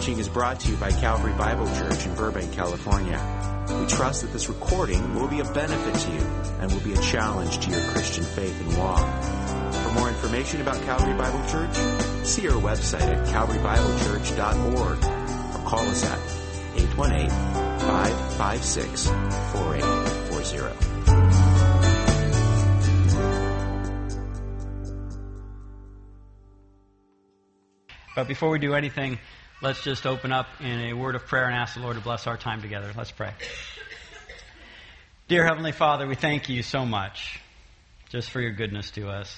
teaching is brought to you by Calvary Bible Church in Burbank, California. We trust that this recording will be a benefit to you and will be a challenge to your Christian faith and walk. For more information about Calvary Bible Church, see our website at calvarybiblechurch.org or call us at 818-556-4840. But before we do anything, let's just open up in a word of prayer and ask the Lord to bless our time together. Let's pray. Dear Heavenly Father, we thank you so much just for your goodness to us.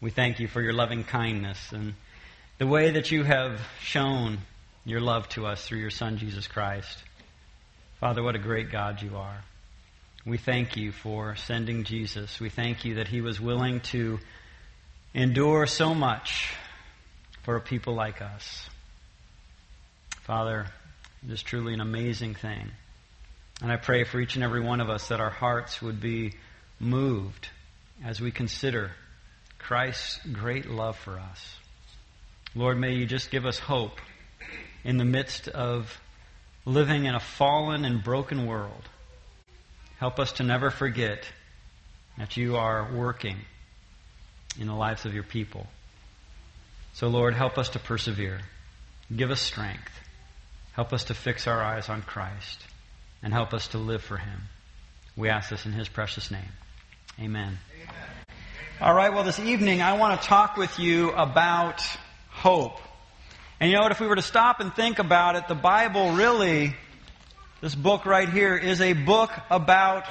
We thank you for your loving kindness and the way that you have shown your love to us through your Son, Jesus Christ. Father, what a great God you are. We thank you for sending Jesus. We thank you that he was willing to endure so much for a people like us. Father, it is truly an amazing thing. And I pray for each and every one of us that our hearts would be moved as we consider Christ's great love for us. Lord, may you just give us hope in the midst of living in a fallen and broken world. Help us to never forget that you are working in the lives of your people. So, Lord, help us to persevere. Give us strength. Help us to fix our eyes on Christ. And help us to live for him. We ask this in his precious name. Amen. Amen. All right, well, this evening I want to talk with you about hope. And you know what, if we were to stop and think about it, the Bible really, this book right here, is a book about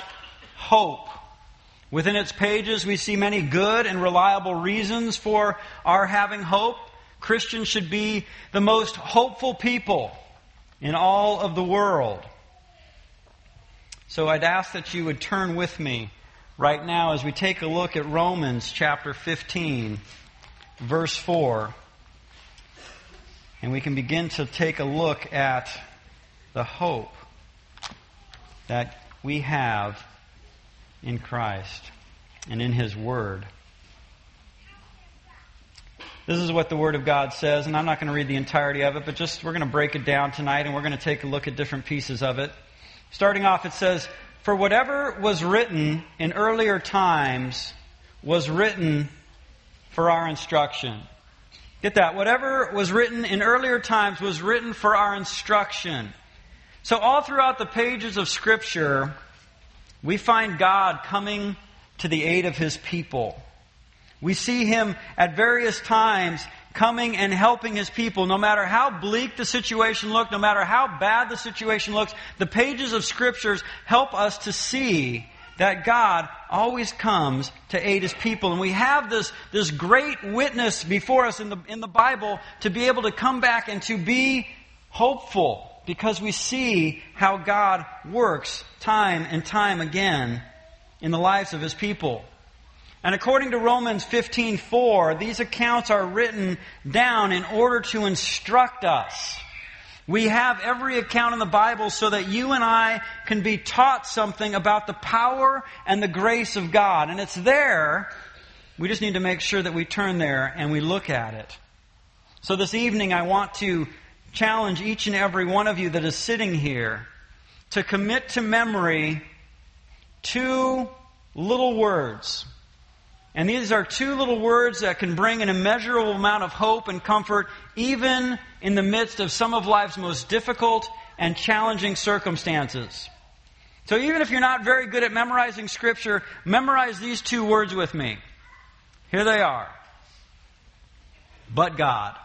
hope. Within its pages, we see many good and reliable reasons for our having hope. Christians should be the most hopeful people in all of the world. So I'd ask that you would turn with me right now as we take a look at Romans chapter 15, verse 4. And we can begin to take a look at the hope that we have in Christ and in his Word. This is what the Word of God says, and I'm not going to read the entirety of it, but just we're going to break it down tonight and we're going to take a look at different pieces of it. Starting off, it says, "For whatever was written in earlier times was written for our instruction." Get that? Whatever was written in earlier times was written for our instruction. So all throughout the pages of Scripture, we find God coming to the aid of his people. We see him at various times coming and helping his people. No matter how bleak the situation looked, no matter how bad the situation looks, the pages of Scriptures help us to see that God always comes to aid his people. And we have this great witness before us in the Bible to be able to come back and to be hopeful, because we see how God works time and time again in the lives of his people. And according to Romans 15:4, these accounts are written down in order to instruct us. We have every account in the Bible so that you and I can be taught something about the power and the grace of God. And it's there. We just need to make sure that we turn there and we look at it. So this evening I want to challenge each and every one of you that is sitting here to commit to memory two little words. And these are two little words that can bring an immeasurable amount of hope and comfort even in the midst of some of life's most difficult and challenging circumstances. So even if you're not very good at memorizing Scripture, memorize these two words with me. Here they are. But God.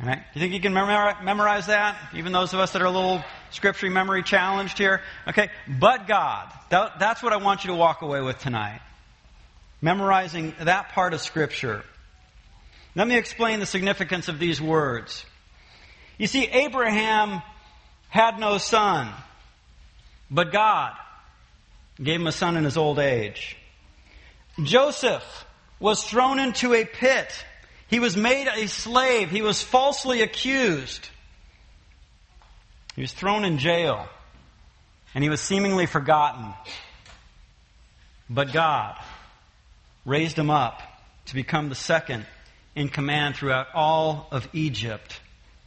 All right. You think you can memorize that? Even those of us that are a little scripture memory challenged here? Okay. But God. That's what I want you to walk away with tonight. Memorizing that part of Scripture. Let me explain the significance of these words. You see, Abraham had no son, but God gave him a son in his old age. Joseph was thrown into a pit. He was made a slave. He was falsely accused. He was thrown in jail. And he was seemingly forgotten. But God raised him up to become the second in command throughout all of Egypt.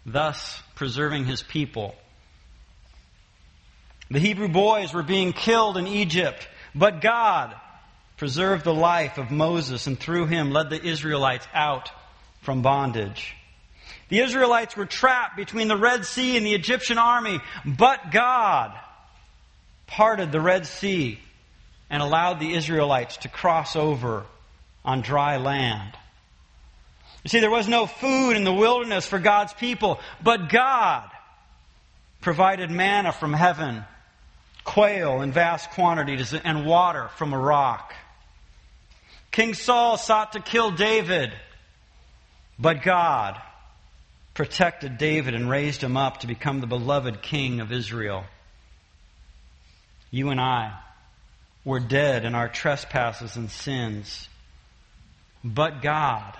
thus preserving his people. The Hebrew boys were being killed in Egypt, but God preserved the life of Moses and through him led the Israelites out from bondage. The Israelites were trapped between the Red Sea and the Egyptian army, but God parted the Red Sea and allowed the Israelites to cross over on dry land. You see, there was no food in the wilderness for God's people, but God provided manna from heaven, quail in vast quantities, and water from a rock. King Saul sought to kill David, but God protected David and raised him up to become the beloved king of Israel. You and I were dead in our trespasses and sins, but God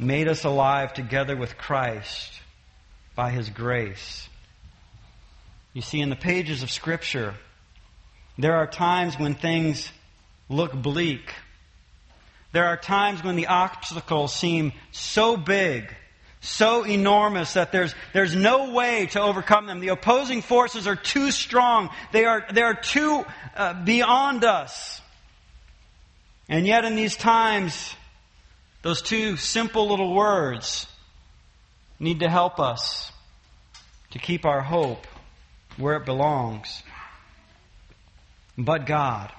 made us alive together with Christ by His grace. You see, in the pages of Scripture, there are times when things look bleak. There are times when the obstacles seem so big, so enormous that there's no way to overcome them. The opposing forces are too strong. They are too beyond us. And yet in these times, those two simple little words need to help us to keep our hope where it belongs. But God.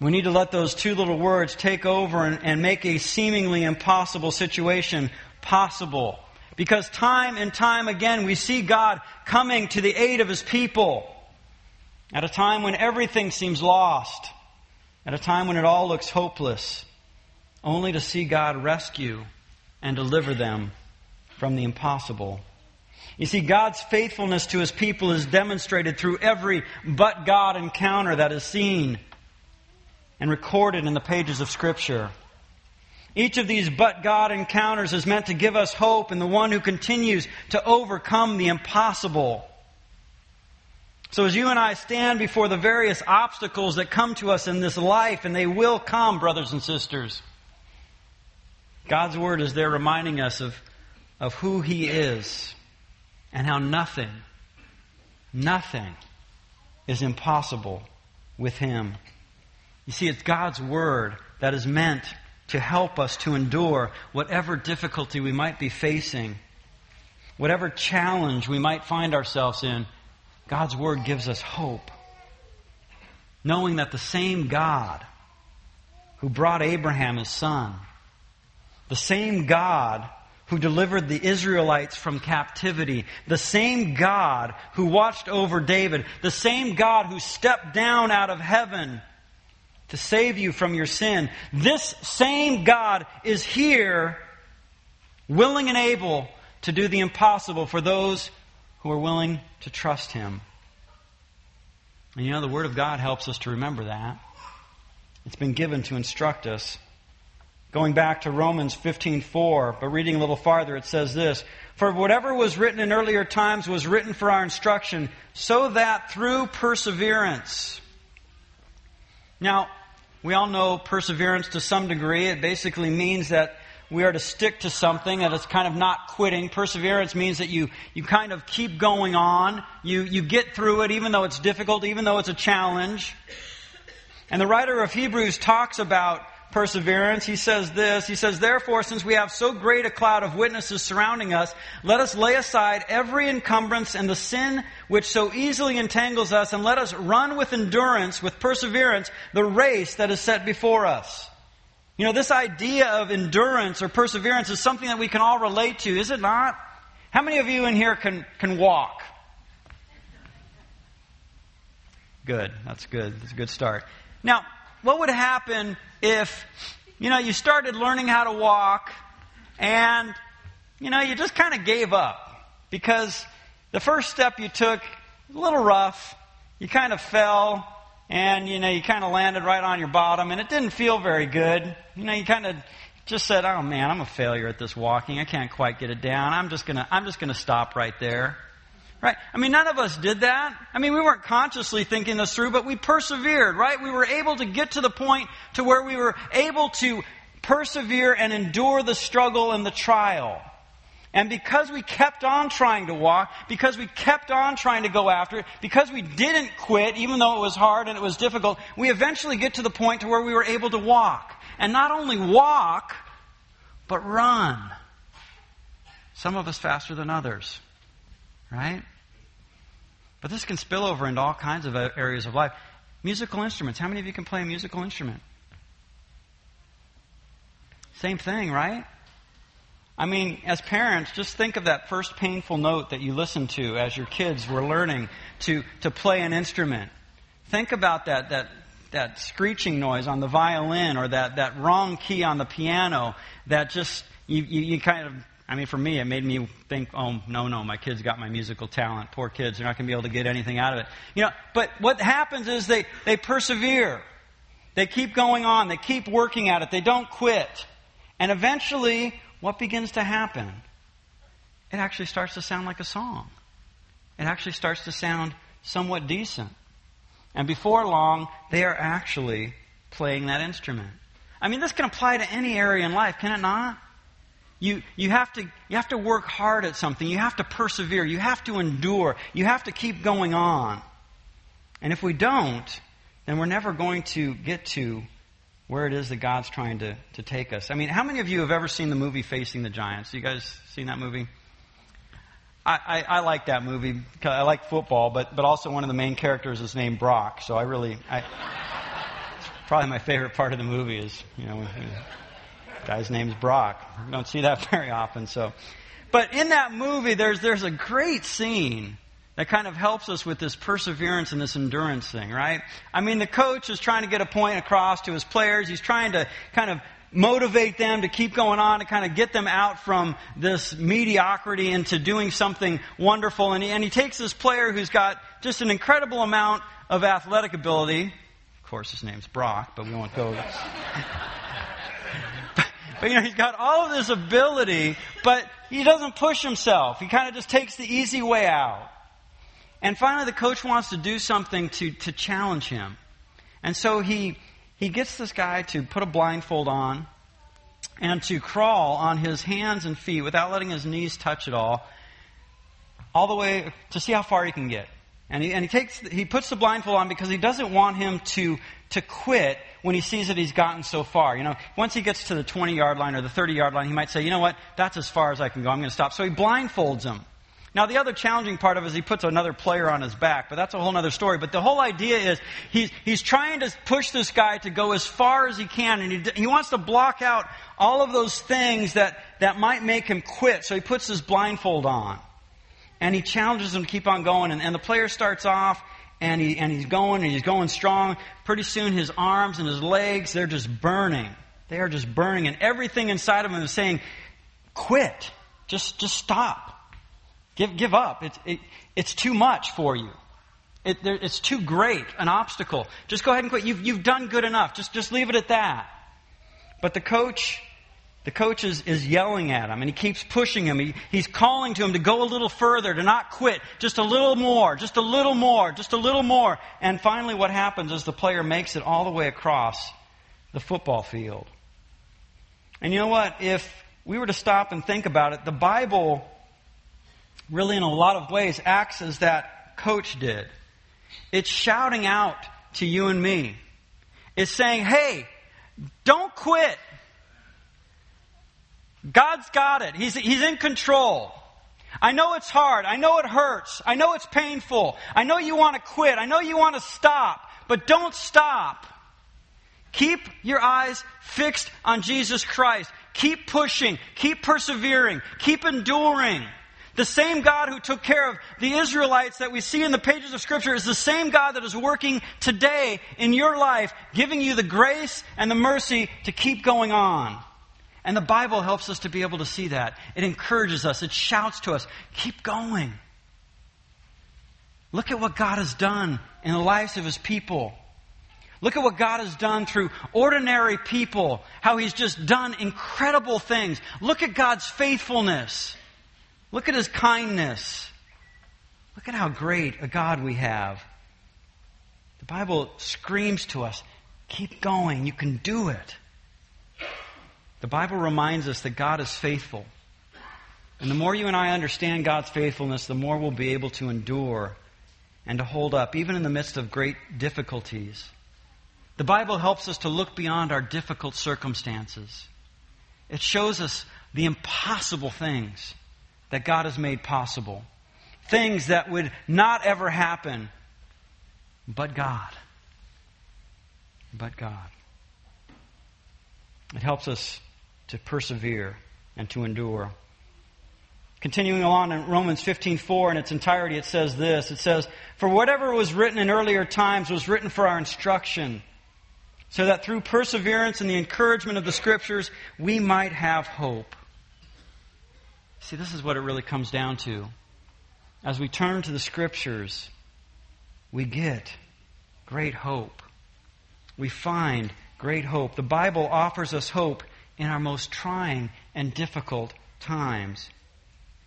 We need to let those two little words take over and make a seemingly impossible situation possible. Because time and time again we see God coming to the aid of His people at a time when everything seems lost, at a time when it all looks hopeless, only to see God rescue and deliver them from the impossible. You see, God's faithfulness to His people is demonstrated through every but God encounter that is seen and recorded in the pages of Scripture. Each of these but God encounters is meant to give us hope in the one who continues to overcome the impossible. So as you and I stand before the various obstacles that come to us in this life, and they will come, brothers and sisters, God's Word is there reminding us of who He is and how nothing is impossible with Him. You see, it's God's Word that is meant to help us to endure whatever difficulty we might be facing, whatever challenge we might find ourselves in. God's Word gives us hope, knowing that the same God who brought Abraham his son, the same God who delivered the Israelites from captivity, the same God who watched over David, the same God who stepped down out of heaven to save you from your sin, this same God is here, willing and able to do the impossible for those who are willing to trust Him. And you know, the Word of God helps us to remember that. It's been given to instruct us. Going back to Romans 15:4, but reading a little farther, it says this: "For whatever was written in earlier times was written for our instruction, so that through perseverance..." Now, we all know perseverance to some degree. It basically means that we are to stick to something, that it's kind of not quitting. Perseverance means that you kind of keep going on. You get through it even though it's difficult, even though it's a challenge. And the writer of Hebrews talks about perseverance. He says this, he says, "Therefore, since we have so great a cloud of witnesses surrounding us, let us lay aside every encumbrance and the sin which so easily entangles us, and let us run with endurance, with perseverance, the race that is set before us." You know, this idea of endurance or perseverance is something that we can all relate to, is it not? How many of you in here can walk? Good. That's a good start. Now, what would happen if, you started learning how to walk and, you just kind of gave up because the first step you took, a little rough, you kind of fell and, you kind of landed right on your bottom and it didn't feel very good. You kind of just said, "Oh man, I'm a failure at this walking. I can't quite get it down. I'm just going to stop right there." Right? I mean, none of us did that. I mean, we weren't consciously thinking this through, but we persevered, right? We were able to get to the point to where we were able to persevere and endure the struggle and the trial. And because we kept on trying to walk, because we kept on trying to go after it, because we didn't quit, even though it was hard and it was difficult, we eventually get to the point to where we were able to walk. And not only walk, but run. Some of us faster than others, right? But this can spill over into all kinds of areas of life. Musical instruments. How many of you can play a musical instrument? Same thing, right? I mean, as parents, just think of that first painful note that you listened to as your kids were learning to play an instrument. Think about that screeching noise on the violin, or that wrong key on the piano that just, you kind of, I mean, for me, it made me think, oh, no, my kids got my musical talent. Poor kids, they're not going to be able to get anything out of it. But what happens is they persevere. They keep going on. They keep working at it. They don't quit. And eventually, what begins to happen? It actually starts to sound like a song. It actually starts to sound somewhat decent. And before long, they are actually playing that instrument. I mean, this can apply to any area in life, can it not? You have to work hard at something. You have to persevere. You have to endure. You have to keep going on. And if we don't, then we're never going to get to where it is that God's trying to take us. I mean, how many of you have ever seen the movie Facing the Giants? You guys seen that movie? I like that movie. I like football, but also one of the main characters is named Brock. So I it's probably my favorite part of the movie is, the guy's name's Brock. We don't see that very often. But in that movie, there's a great scene that kind of helps us with this perseverance and this endurance thing, right? I mean, the coach is trying to get a point across to his players. He's trying to kind of motivate them to keep going on, to kind of get them out from this mediocrity into doing something wonderful. And he takes this player who's got just an incredible amount of athletic ability. Of course, his name's Brock, but we won't go... But, he's got all of this ability, but he doesn't push himself. He kind of just takes the easy way out. And finally, the coach wants to do something to challenge him. And so he gets this guy to put a blindfold on and to crawl on his hands and feet without letting his knees touch at all the way to see how far he can get. And he puts the blindfold on because he doesn't want him to quit when he sees that he's gotten so far. Once he gets to the 20-yard line or the 30-yard line, he might say, you know what, that's as far as I can go. I'm going to stop. So he blindfolds him. Now, the other challenging part of it is he puts another player on his back, but that's a whole other story. But the whole idea is he's trying to push this guy to go as far as he can, and he wants to block out all of those things that might make him quit. So he puts his blindfold on, and he challenges him to keep on going. And the player starts off, and he's going strong. Pretty soon his arms and his legs, they're just burning. They are just burning, and everything inside of him is saying, quit, just stop. Give up. It's too much for you. It's too great an obstacle. Just go ahead and quit. You've done good enough. Just leave it at that. But the coach is yelling at him, and he keeps pushing him. He's calling to him to go a little further, to not quit. Just a little more. Just a little more. Just a little more. And finally, what happens is the player makes it all the way across the football field. And you know what? If we were to stop and think about it, the Bible really in a lot of ways acts as that coach did. It's shouting out to you and me. It's saying, hey, don't quit. God's got it. He's in control. I know it's hard. I know it hurts. I know it's painful. I know you want to quit. I know you want to stop, but don't stop. Keep your eyes fixed on Jesus Christ. Keep pushing. Keep persevering. Keep enduring. The same God who took care of the Israelites that we see in the pages of Scripture is the same God that is working today in your life, giving you the grace and the mercy to keep going on. And the Bible helps us to be able to see that. It encourages us. It shouts to us, keep going. Look at what God has done in the lives of His people. Look at what God has done through ordinary people, how He's just done incredible things. Look at God's faithfulness. Look at His kindness. Look at how great a God we have. The Bible screams to us, keep going, you can do it. The Bible reminds us that God is faithful. And the more you and I understand God's faithfulness, the more we'll be able to endure and to hold up, even in the midst of great difficulties. The Bible helps us to look beyond our difficult circumstances. It shows us the impossible things that God has made possible. Things that would not ever happen, but God. But God. It helps us to persevere and to endure. Continuing on in Romans 15:4 in its entirety, it says this. It says, "For whatever was written in earlier times was written for our instruction, so that through perseverance and the encouragement of the Scriptures, we might have hope." See, this is what it really comes down to. As we turn to the Scriptures, we get great hope. We find great hope. The Bible offers us hope in our most trying and difficult times.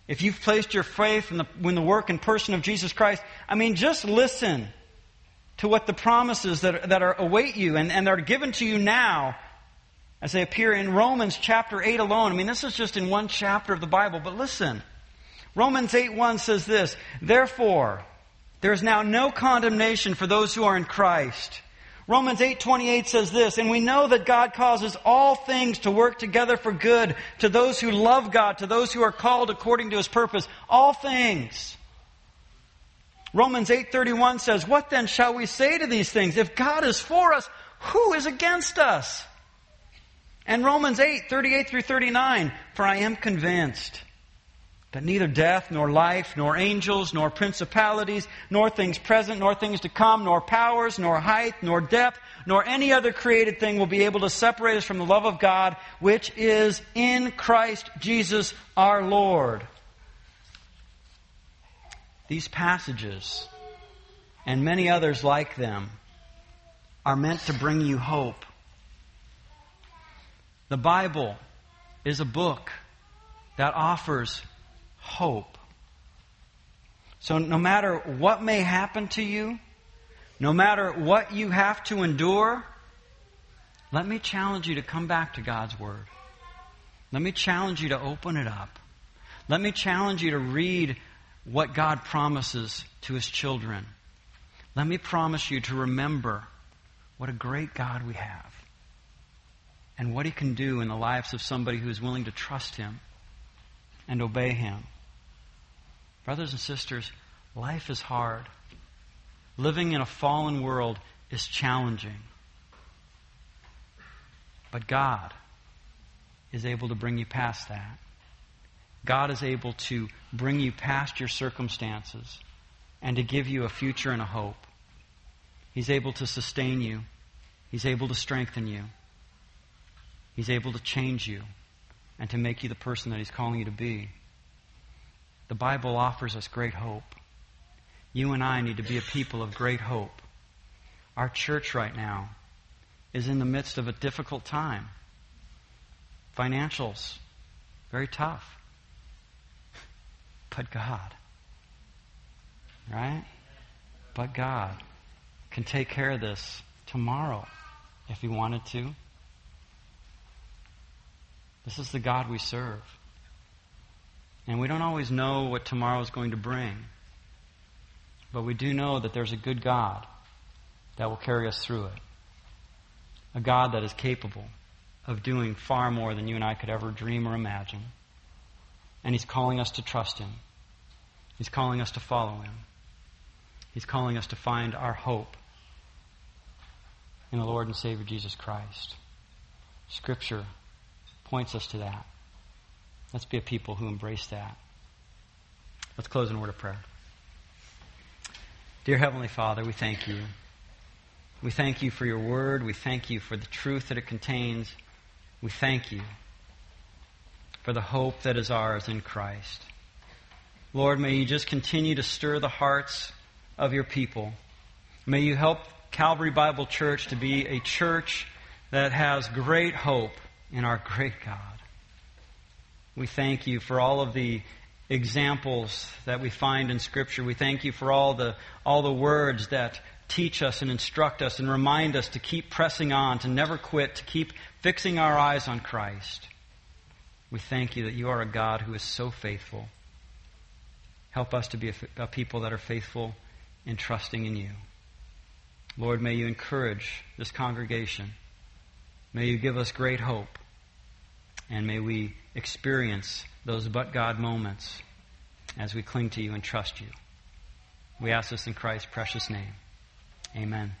If you've placed your faith in the work and person of Jesus Christ, I mean, just listen to what the promises that await you and are given to you now as they appear in Romans chapter 8 alone. I mean, this is just in one chapter of the Bible, but listen. Romans 8:1 says this, "Therefore, there is now no condemnation for those who are in Christ." Romans 8:28 says this, "And we know that God causes all things to work together for good to those who love God, to those who are called according to His purpose." All things. Romans 8:31 says, "What then shall we say to these things? If God is for us, who is against us?" And Romans 8:38 through 39, "For I am convinced that neither death, nor life, nor angels, nor principalities, nor things present, nor things to come, nor powers, nor height, nor depth, nor any other created thing will be able to separate us from the love of God, which is in Christ Jesus our Lord." These passages, and many others like them, are meant to bring you hope. The Bible is a book that offers hope. So no matter what may happen to you, no matter what you have to endure, let me challenge you to come back to God's Word. Let me challenge you to open it up. Let me challenge you to read what God promises to His children. Let me promise you to remember what a great God we have and what He can do in the lives of somebody who is willing to trust Him and obey Him. Brothers and sisters, life is hard. Living in a fallen world is challenging. But God is able to bring you past that. God is able to bring you past your circumstances and to give you a future and a hope. He's able to sustain you. He's able to strengthen you. He's able to change you and to make you the person that He's calling you to be. The Bible offers us great hope. You and I need to be a people of great hope. Our church right now is in the midst of a difficult time. Financials, very tough. But God, right? But God can take care of this tomorrow if He wanted to. This is the God we serve. And we don't always know what tomorrow is going to bring. But we do know that there's a good God that will carry us through it. A God that is capable of doing far more than you and I could ever dream or imagine. And He's calling us to trust Him. He's calling us to follow Him. He's calling us to find our hope in the Lord and Savior Jesus Christ. Scripture points us to that. Let's be a people who embrace that. Let's close in a word of prayer. Dear Heavenly Father, we thank You. We thank You for Your Word. We thank You for the truth that it contains. We thank You for the hope that is ours in Christ. Lord, may You just continue to stir the hearts of Your people. May You help Calvary Bible Church to be a church that has great hope in our great God. We thank You for all of the examples that we find in Scripture. We thank You for all the words that teach us and instruct us and remind us to keep pressing on, to never quit, to keep fixing our eyes on Christ. We thank you that you are a God who is so faithful. Help us to be a people that are faithful and trusting in you. Lord, may you encourage this congregation. May you give us great hope. And may we experience those but God moments as we cling to you and trust you. We ask this in Christ's precious name. Amen.